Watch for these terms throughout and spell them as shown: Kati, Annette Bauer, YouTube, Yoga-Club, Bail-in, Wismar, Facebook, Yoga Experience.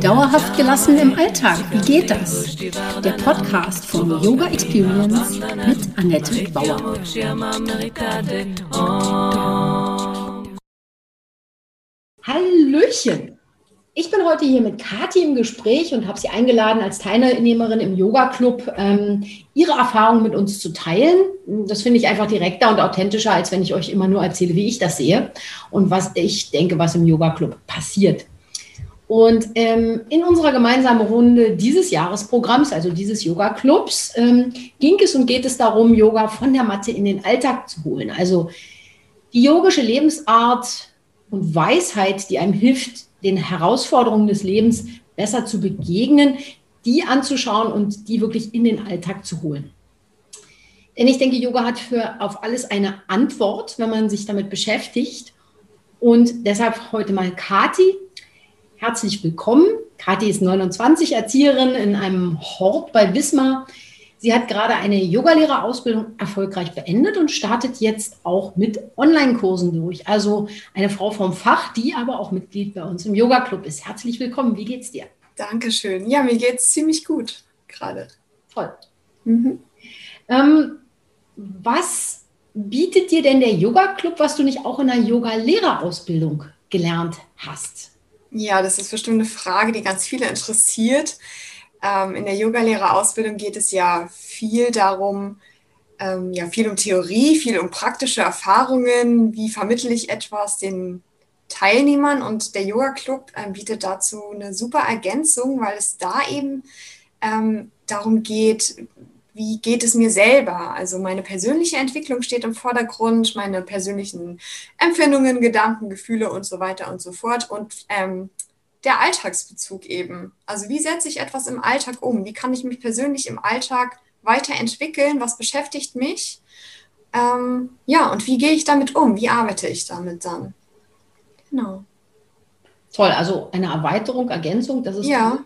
Dauerhaft gelassen im Alltag, wie geht das? Der Podcast von Yoga Experience mit Annette Bauer. Hallöchen! Ich bin heute hier mit Kati im Gespräch und habe sie eingeladen, als Teilnehmerin im Yoga-Club ihre Erfahrungen mit uns zu teilen. Das finde ich einfach direkter und authentischer, als wenn ich euch immer nur erzähle, wie ich das sehe und was ich denke, was im Yoga-Club passiert. Und in unserer gemeinsamen Runde dieses Jahresprogramms, also dieses Yoga-Clubs, ging es und geht es darum, Yoga von der Matte in den Alltag zu holen. Also die yogische Lebensart und Weisheit, die einem hilft, den Herausforderungen des Lebens besser zu begegnen, die anzuschauen und die wirklich in den Alltag zu holen. Denn ich denke, Yoga hat auf alles eine Antwort, wenn man sich damit beschäftigt. Und deshalb heute mal Kati. Herzlich willkommen. Kati ist 29, Erzieherin in einem Hort bei Wismar. Sie hat gerade eine Yogalehrerausbildung erfolgreich beendet und startet jetzt auch mit Online-Kursen durch. Also eine Frau vom Fach, die aber auch Mitglied bei uns im Yoga-Club ist. Herzlich willkommen. Wie geht's dir? Dankeschön. Ja, mir geht's ziemlich gut gerade. Toll. Mhm. Was bietet dir denn der Yoga-Club, was du nicht auch in einer Yogalehrerausbildung gelernt hast? Ja, das ist bestimmt eine Frage, die ganz viele interessiert. In der Yogalehrerausbildung geht es ja viel darum, viel um Theorie, viel um praktische Erfahrungen. Wie vermittle ich etwas den Teilnehmern? Und der Yoga-Club bietet dazu eine super Ergänzung, weil es da eben darum geht, wie geht es mir selber? Also meine persönliche Entwicklung steht im Vordergrund, meine persönlichen Empfindungen, Gedanken, Gefühle und so weiter und so fort. Und der Alltagsbezug eben. Also wie setze ich etwas im Alltag um? Wie kann ich mich persönlich im Alltag weiterentwickeln? Was beschäftigt mich? Und wie gehe ich damit um? Wie arbeite ich damit dann? Genau. Toll, also eine Erweiterung, Ergänzung, das ist ja. Gut.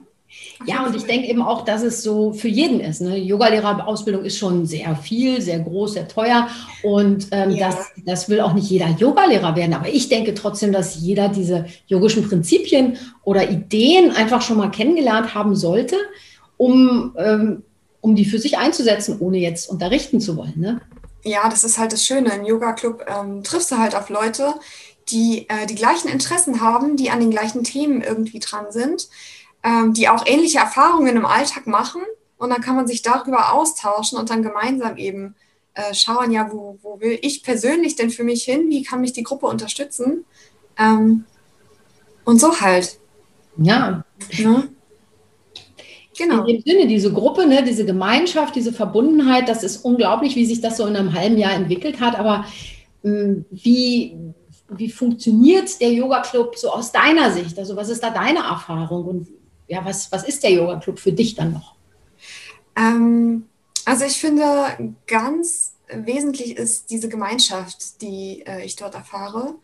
Ja, und ich denke eben auch, dass es so für jeden ist. Ne? Yogalehrerausbildung ist schon sehr viel, sehr groß, sehr teuer und das will auch nicht jeder Yogalehrer werden. Aber ich denke trotzdem, dass jeder diese yogischen Prinzipien oder Ideen einfach schon mal kennengelernt haben sollte, um die für sich einzusetzen, ohne jetzt unterrichten zu wollen. Ne? Ja, das ist halt das Schöne. Im Yoga-Club triffst du halt auf Leute, die die gleichen Interessen haben, die an den gleichen Themen irgendwie dran sind, die auch ähnliche Erfahrungen im Alltag machen und dann kann man sich darüber austauschen und dann gemeinsam eben schauen, ja, wo will ich persönlich denn für mich hin, wie kann mich die Gruppe unterstützen und so halt. Ja. Ne? Genau. In dem Sinne, diese Gruppe, ne, diese Gemeinschaft, diese Verbundenheit, das ist unglaublich, wie sich das so in einem halben Jahr entwickelt hat, aber wie funktioniert der Yoga-Club so aus deiner Sicht? Also was ist da deine Erfahrung und ja, was ist der Yoga-Club für dich dann noch? Also ich finde, ganz wesentlich ist diese Gemeinschaft, die ich dort erfahre.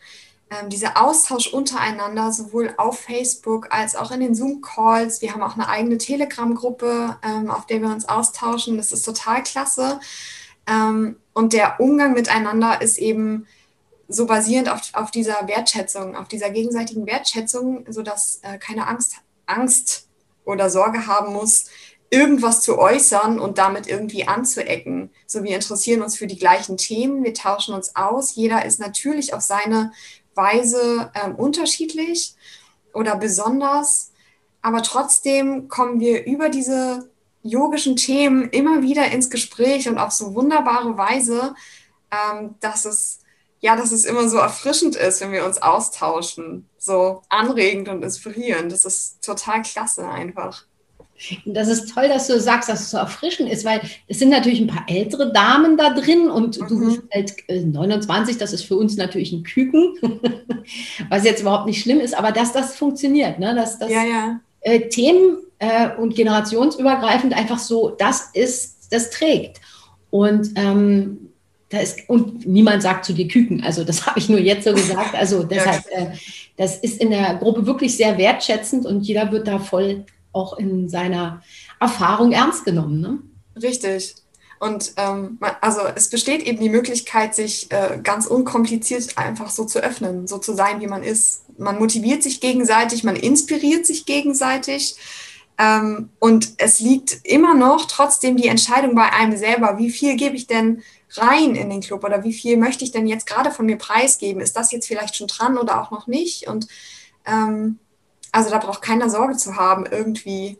Dieser Austausch untereinander, sowohl auf Facebook als auch in den Zoom-Calls. Wir haben auch eine eigene Telegram-Gruppe, auf der wir uns austauschen. Das ist total klasse. Und der Umgang miteinander ist eben so basierend auf dieser Wertschätzung, auf dieser gegenseitigen Wertschätzung, sodass keine Angst oder Sorge haben muss, irgendwas zu äußern und damit irgendwie anzuecken. So, wir interessieren uns für die gleichen Themen, wir tauschen uns aus. Jeder ist natürlich auf seine Weise unterschiedlich oder besonders, aber trotzdem kommen wir über diese yogischen Themen immer wieder ins Gespräch und auf so wunderbare Weise, dass es immer so erfrischend ist, wenn wir uns austauschen, so anregend und inspirierend. Das ist total klasse einfach. Das ist toll, dass du sagst, dass es so erfrischend ist, weil es sind natürlich ein paar ältere Damen da drin und du bist halt 29, das ist für uns natürlich ein Küken, was jetzt überhaupt nicht schlimm ist, aber dass das funktioniert, ne? Dass das Themen und generationsübergreifend einfach so, das trägt. Und und niemand sagt zu dir Küken, also das habe ich nur jetzt so gesagt, also deshalb, das ist in der Gruppe wirklich sehr wertschätzend und jeder wird da voll auch in seiner Erfahrung ernst genommen. Ne? Richtig, Und also es besteht eben die Möglichkeit, sich ganz unkompliziert einfach so zu öffnen, so zu sein, wie man ist. Man motiviert sich gegenseitig, man inspiriert sich gegenseitig. Und es liegt immer noch trotzdem die Entscheidung bei einem selber, wie viel gebe ich denn rein in den Club oder wie viel möchte ich denn jetzt gerade von mir preisgeben? Ist das jetzt vielleicht schon dran oder auch noch nicht? Und also da braucht keiner Sorge zu haben, irgendwie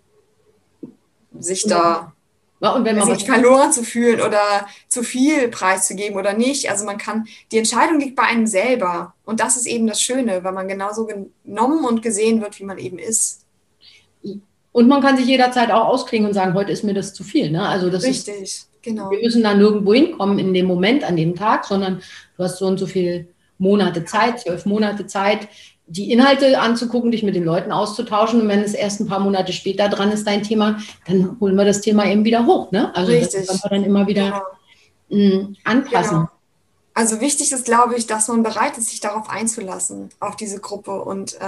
sich da und wenn man sich verloren zu fühlen oder zu viel preiszugeben oder nicht. Also man kann, die Entscheidung liegt bei einem selber. Und das ist eben das Schöne, weil man genauso genommen und gesehen wird, wie man eben ist. Und man kann sich jederzeit auch auskriegen und sagen, heute ist mir das zu viel. Ne? Also das richtig, ist, genau. Wir müssen da nirgendwo hinkommen in dem Moment, an dem Tag, sondern du hast so und so viele Monate Zeit, 12 Monate Zeit, die Inhalte anzugucken, dich mit den Leuten auszutauschen. Und wenn es erst ein paar Monate später dran ist, dein Thema, dann holen wir das Thema eben wieder hoch. Ne? Also richtig. Das können wir dann immer wieder anpassen. Genau. Also wichtig ist, glaube ich, dass man bereit ist, sich darauf einzulassen, auf diese Gruppe und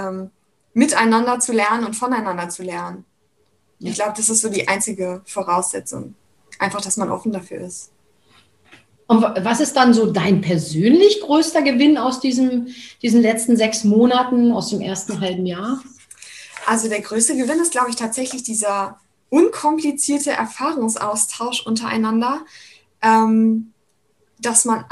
miteinander zu lernen und voneinander zu lernen. Ich glaube, das ist so die einzige Voraussetzung. Einfach, dass man offen dafür ist. Und was ist dann so dein persönlich größter Gewinn aus diesen letzten 6 Monaten, aus dem ersten halben Jahr? Also der größte Gewinn ist, glaube ich, tatsächlich dieser unkomplizierte Erfahrungsaustausch untereinander, dass man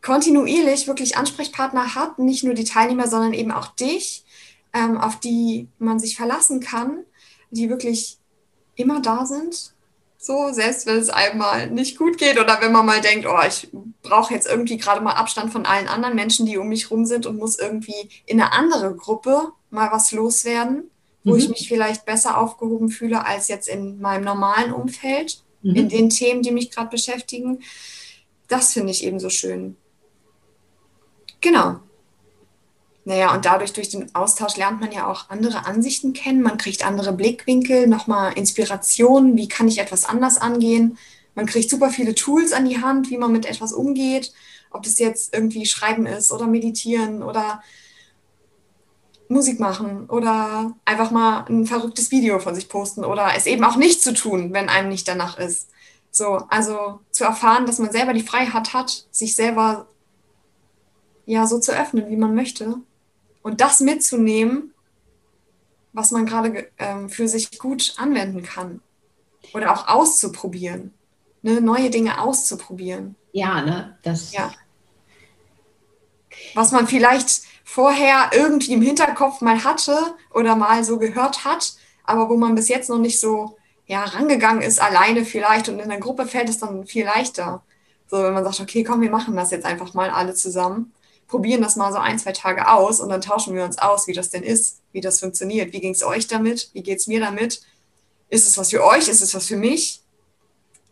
kontinuierlich wirklich Ansprechpartner hat, nicht nur die Teilnehmer, sondern eben auch dich, auf die man sich verlassen kann, die wirklich immer da sind, so selbst wenn es einmal nicht gut geht oder wenn man mal denkt, oh, ich brauche jetzt irgendwie gerade mal Abstand von allen anderen Menschen, die um mich rum sind und muss irgendwie in eine andere Gruppe mal was loswerden, wo ich mich vielleicht besser aufgehoben fühle als jetzt in meinem normalen Umfeld, in den Themen, die mich gerade beschäftigen. Das finde ich eben so schön. Genau. Naja, und dadurch, durch den Austausch lernt man ja auch andere Ansichten kennen, man kriegt andere Blickwinkel, nochmal Inspirationen, wie kann ich etwas anders angehen. Man kriegt super viele Tools an die Hand, wie man mit etwas umgeht, ob das jetzt irgendwie Schreiben ist oder Meditieren oder Musik machen oder einfach mal ein verrücktes Video von sich posten oder es eben auch nicht zu tun, wenn einem nicht danach ist. So, also zu erfahren, dass man selber die Freiheit hat, sich selber ja so zu öffnen, wie man möchte. Und das mitzunehmen, was man gerade für sich gut anwenden kann. Oder auch auszuprobieren. Ne? Neue Dinge auszuprobieren. Ja, ne? Das ja. Was man vielleicht vorher irgendwie im Hinterkopf mal hatte oder mal so gehört hat, aber wo man bis jetzt noch nicht so rangegangen ist, alleine vielleicht. Und in der Gruppe fällt es dann viel leichter. So, wenn man sagt, okay, komm, wir machen das jetzt einfach mal alle zusammen. Probieren das mal so 1, 2 Tage aus und dann tauschen wir uns aus, wie das denn ist, wie das funktioniert. Wie ging es euch damit? Wie geht es mir damit? Ist es was für euch? Ist es was für mich?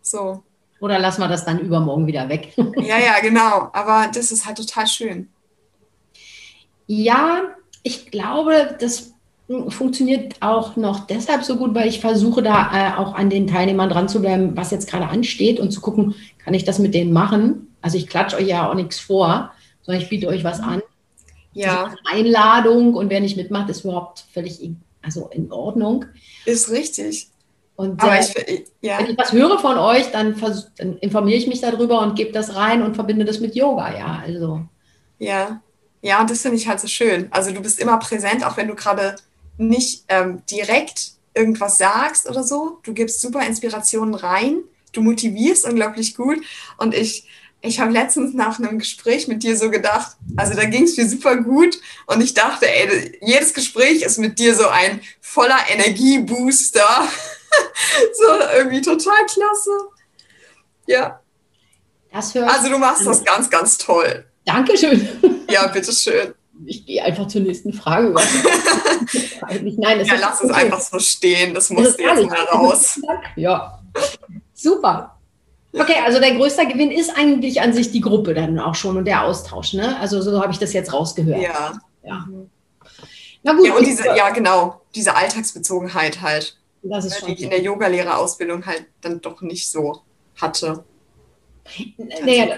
So. Oder lassen wir das dann übermorgen wieder weg. Ja, genau. Aber das ist halt total schön. Ja, ich glaube, das funktioniert auch noch deshalb so gut, weil ich versuche da auch an den Teilnehmern dran zu bleiben, was jetzt gerade ansteht und zu gucken, kann ich das mit denen machen? Also ich klatsche euch ja auch nichts vor, sondern ich biete euch was an. Ja. Einladung und wer nicht mitmacht, ist überhaupt völlig in Ordnung. Ist richtig. Und wenn ich was höre von euch, dann informiere ich mich darüber und gebe das rein und verbinde das mit Yoga. Ja, also. Ja, und das finde ich halt so schön. Also du bist immer präsent, auch wenn du gerade nicht direkt irgendwas sagst oder so. Du gibst super Inspirationen rein. Du motivierst unglaublich gut. Und ich habe letztens nach einem Gespräch mit dir so gedacht, also da ging es mir super gut. Und ich dachte, ey, jedes Gespräch ist mit dir so ein voller Energiebooster. So irgendwie total klasse. Ja. Also du machst das ganz, ganz toll. Dankeschön. Ja, bitteschön. Ich gehe einfach zur nächsten Frage über. Nein, lass es einfach so stehen. Das musst du jetzt mal raus. Ja, super. Okay, also dein größter Gewinn ist eigentlich an sich die Gruppe dann auch schon und der Austausch, ne? Also so habe ich das jetzt rausgehört. Ja. Na gut. Ja, und diese Alltagsbezogenheit halt, das ist die ich in der Yogalehrerausbildung halt dann doch nicht so hatte. Naja,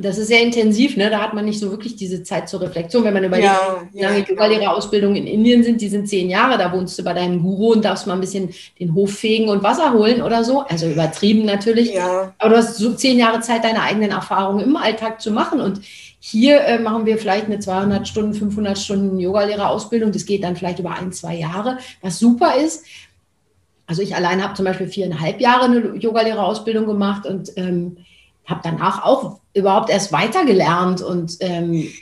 das ist sehr intensiv, ne? Da hat man nicht so wirklich diese Zeit zur Reflexion, wenn man überlegt, wie lange Yoga-Lehrerausbildungen in Indien sind, die sind 10 Jahre, da wohnst du bei deinem Guru und darfst mal ein bisschen den Hof fegen und Wasser holen oder so, also übertrieben natürlich, aber du hast so 10 Jahre Zeit, deine eigenen Erfahrungen im Alltag zu machen und hier machen wir vielleicht eine 200 Stunden, 500 Stunden Yoga-Lehrerausbildung, das geht dann vielleicht über 1-2 Jahre, was super ist. Also ich alleine habe zum Beispiel 4,5 Jahre eine Yogalehrerausbildung gemacht und habe danach auch überhaupt erst weitergelernt. Und die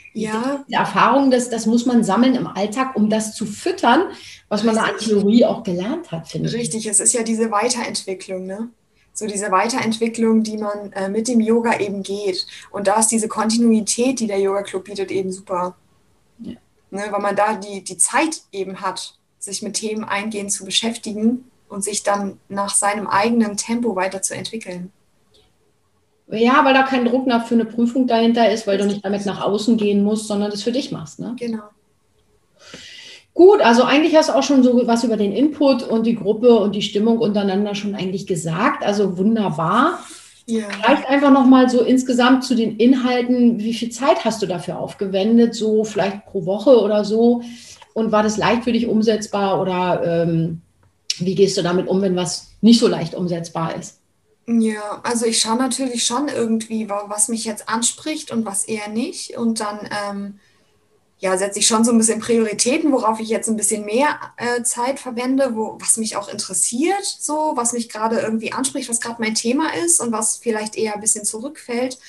Erfahrung, das muss man sammeln im Alltag, um das zu füttern, was man da an Theorie auch gelernt hat, finde ich. Richtig, es ist ja diese Weiterentwicklung, ne? So diese Weiterentwicklung, die man mit dem Yoga eben geht. Und da ist diese Kontinuität, die der Yoga-Club bietet, eben super. Ja. Ne? Weil man da die Zeit eben hat, sich mit Themen eingehend zu beschäftigen und sich dann nach seinem eigenen Tempo weiterzuentwickeln. Ja, weil da kein Druck für eine Prüfung dahinter ist, weil du nicht damit nach außen gehen musst, sondern das für dich machst, ne? Genau. Gut, also eigentlich hast du auch schon so was über den Input und die Gruppe und die Stimmung untereinander schon eigentlich gesagt. Also wunderbar. Ja. Vielleicht einfach nochmal so insgesamt zu den Inhalten. Wie viel Zeit hast du dafür aufgewendet? So vielleicht pro Woche oder so? Und war das leicht für dich umsetzbar oder... wie gehst du damit um, wenn was nicht so leicht umsetzbar ist? Ja, also ich schaue natürlich schon irgendwie, was mich jetzt anspricht und was eher nicht. Und dann setze ich schon so ein bisschen Prioritäten, worauf ich jetzt ein bisschen mehr Zeit verwende, was mich auch interessiert, so, was mich gerade irgendwie anspricht, was gerade mein Thema ist und was vielleicht eher ein bisschen zurückfällt.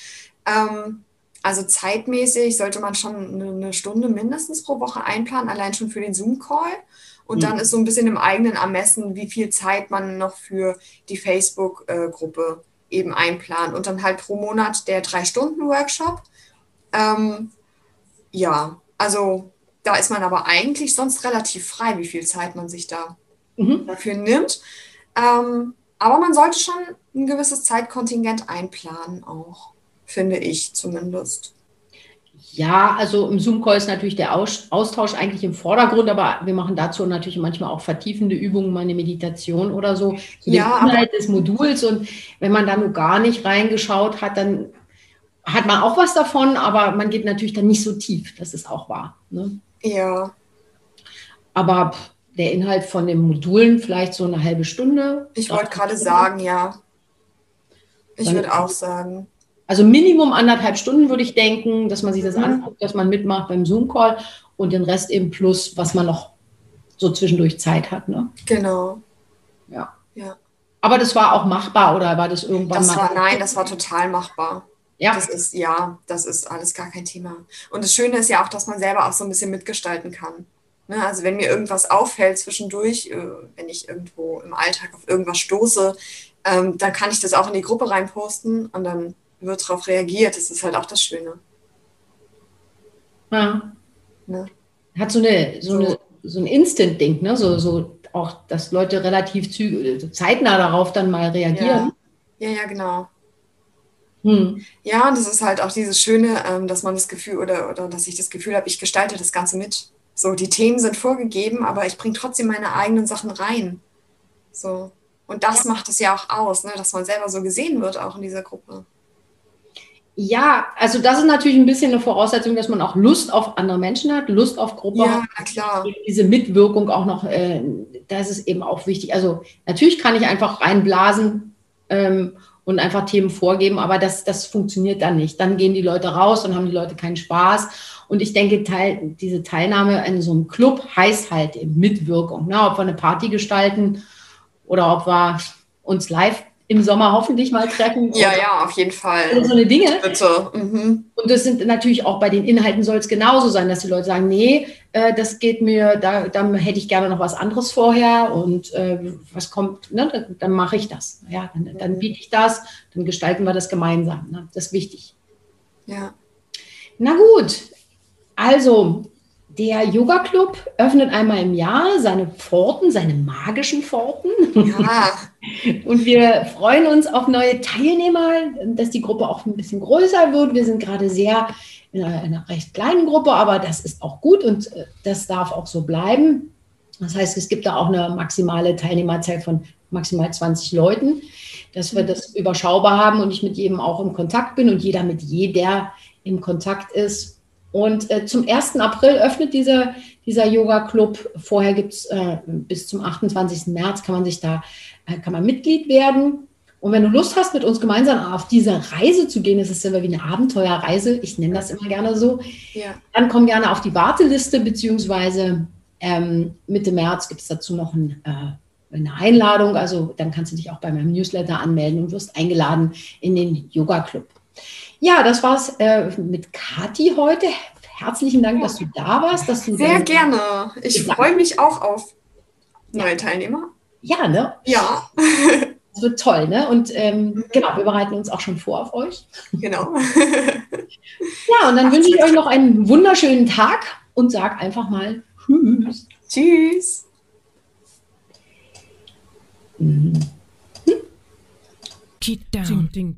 Also zeitmäßig sollte man schon eine Stunde mindestens pro Woche einplanen, allein schon für den Zoom-Call. Und dann ist so ein bisschen im eigenen Ermessen, wie viel Zeit man noch für die Facebook-Gruppe eben einplant. Und dann halt pro Monat der 3-Stunden-Workshop. Also da ist man aber eigentlich sonst relativ frei, wie viel Zeit man sich da dafür nimmt. Aber man sollte schon ein gewisses Zeitkontingent einplanen auch, finde ich zumindest. Ja, also im Zoom-Call ist natürlich der Austausch eigentlich im Vordergrund, aber wir machen dazu natürlich manchmal auch vertiefende Übungen, mal eine Meditation oder so, zu dem Inhalt des Moduls. Und wenn man da nur gar nicht reingeschaut hat, dann hat man auch was davon, aber man geht natürlich dann nicht so tief, das ist auch wahr, ne? Ja. Aber der Inhalt von den Modulen vielleicht so eine halbe Stunde. Ich wollte gerade sagen, ja. Ich würde auch sagen. Also Minimum 1,5 Stunden würde ich denken, dass man sich das anguckt, dass man mitmacht beim Zoom-Call und den Rest eben plus, was man noch so zwischendurch Zeit hat, ne? Genau. Ja. Aber das war auch machbar oder war das irgendwann Nein, das war total machbar. Ja. Das ist alles gar kein Thema. Und das Schöne ist ja auch, dass man selber auch so ein bisschen mitgestalten kann. Ne? Also wenn mir irgendwas auffällt zwischendurch, wenn ich irgendwo im Alltag auf irgendwas stoße, dann kann ich das auch in die Gruppe reinposten und dann wird darauf reagiert. Das ist halt auch das Schöne. Ja. Ne? Hat so ein Instant-Ding, ne? So auch, dass Leute relativ zeitnah darauf dann mal reagieren. Ja, genau. Ja, und das ist halt auch dieses Schöne, dass man das Gefühl oder dass ich das Gefühl habe, ich gestalte das Ganze mit. So, die Themen sind vorgegeben, aber ich bringe trotzdem meine eigenen Sachen rein. So. Und das macht es ja auch aus, ne? Dass man selber so gesehen wird, auch in dieser Gruppe. Ja, also das ist natürlich ein bisschen eine Voraussetzung, dass man auch Lust auf andere Menschen hat, Lust auf Gruppe hat. Ja, klar. Diese Mitwirkung auch noch, das ist eben auch wichtig. Also natürlich kann ich einfach reinblasen und einfach Themen vorgeben, aber das funktioniert dann nicht. Dann gehen die Leute raus und haben die Leute keinen Spaß. Und ich denke, diese Teilnahme in so einem Club heißt halt eben Mitwirkung. Ne? Ob wir eine Party gestalten oder ob wir uns live im Sommer hoffentlich mal treffen. Ja, auf jeden Fall. Oder so eine Dinge. Bitte. Und das sind natürlich auch bei den Inhalten soll es genauso sein, dass die Leute sagen, nee, das geht mir, da hätte ich gerne noch was anderes vorher und was kommt, ne, dann mache ich das. Ja, dann biete ich das, dann gestalten wir das gemeinsam. Ne? Das ist wichtig. Ja. Na gut, also der Yoga-Club öffnet einmal im Jahr seine Pforten, seine magischen Pforten. Ja. Und wir freuen uns auf neue Teilnehmer, dass die Gruppe auch ein bisschen größer wird. Wir sind gerade sehr in einer recht kleinen Gruppe, aber das ist auch gut und das darf auch so bleiben. Das heißt, es gibt da auch eine maximale Teilnehmerzahl von maximal 20 Leuten, dass wir das überschaubar haben und ich mit jedem auch im Kontakt bin und jeder mit jeder im Kontakt ist. Und zum 1. April öffnet dieser Yoga-Club. Vorher gibt es bis zum 28. März kann man Mitglied werden. Und wenn du Lust hast, mit uns gemeinsam auf diese Reise zu gehen, das ist immer wie eine Abenteuerreise, ich nenne das immer gerne so, ja, dann komm gerne auf die Warteliste, beziehungsweise Mitte März gibt es dazu noch eine Einladung. Also dann kannst du dich auch bei meinem Newsletter anmelden und wirst eingeladen in den Yoga-Club. Ja, das war's mit Kati heute. Herzlichen Dank, dass du da warst. Sehr gerne. Ich freue mich auch auf neue Teilnehmer. Ja, ne? Ja. Das wird toll, ne? Und genau, wir bereiten uns auch schon vor auf euch. Genau. Ja, und dann wünsche ich euch noch einen wunderschönen Tag und sag einfach mal tschüss. Tschüss.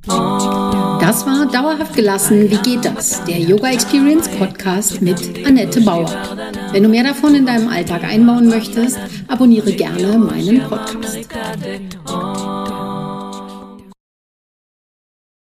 Das war Dauerhaft gelassen, wie geht das? Der Yoga Experience Podcast mit Annette Bauer. Wenn du mehr davon in deinem Alltag einbauen möchtest, abonniere gerne meinen Podcast.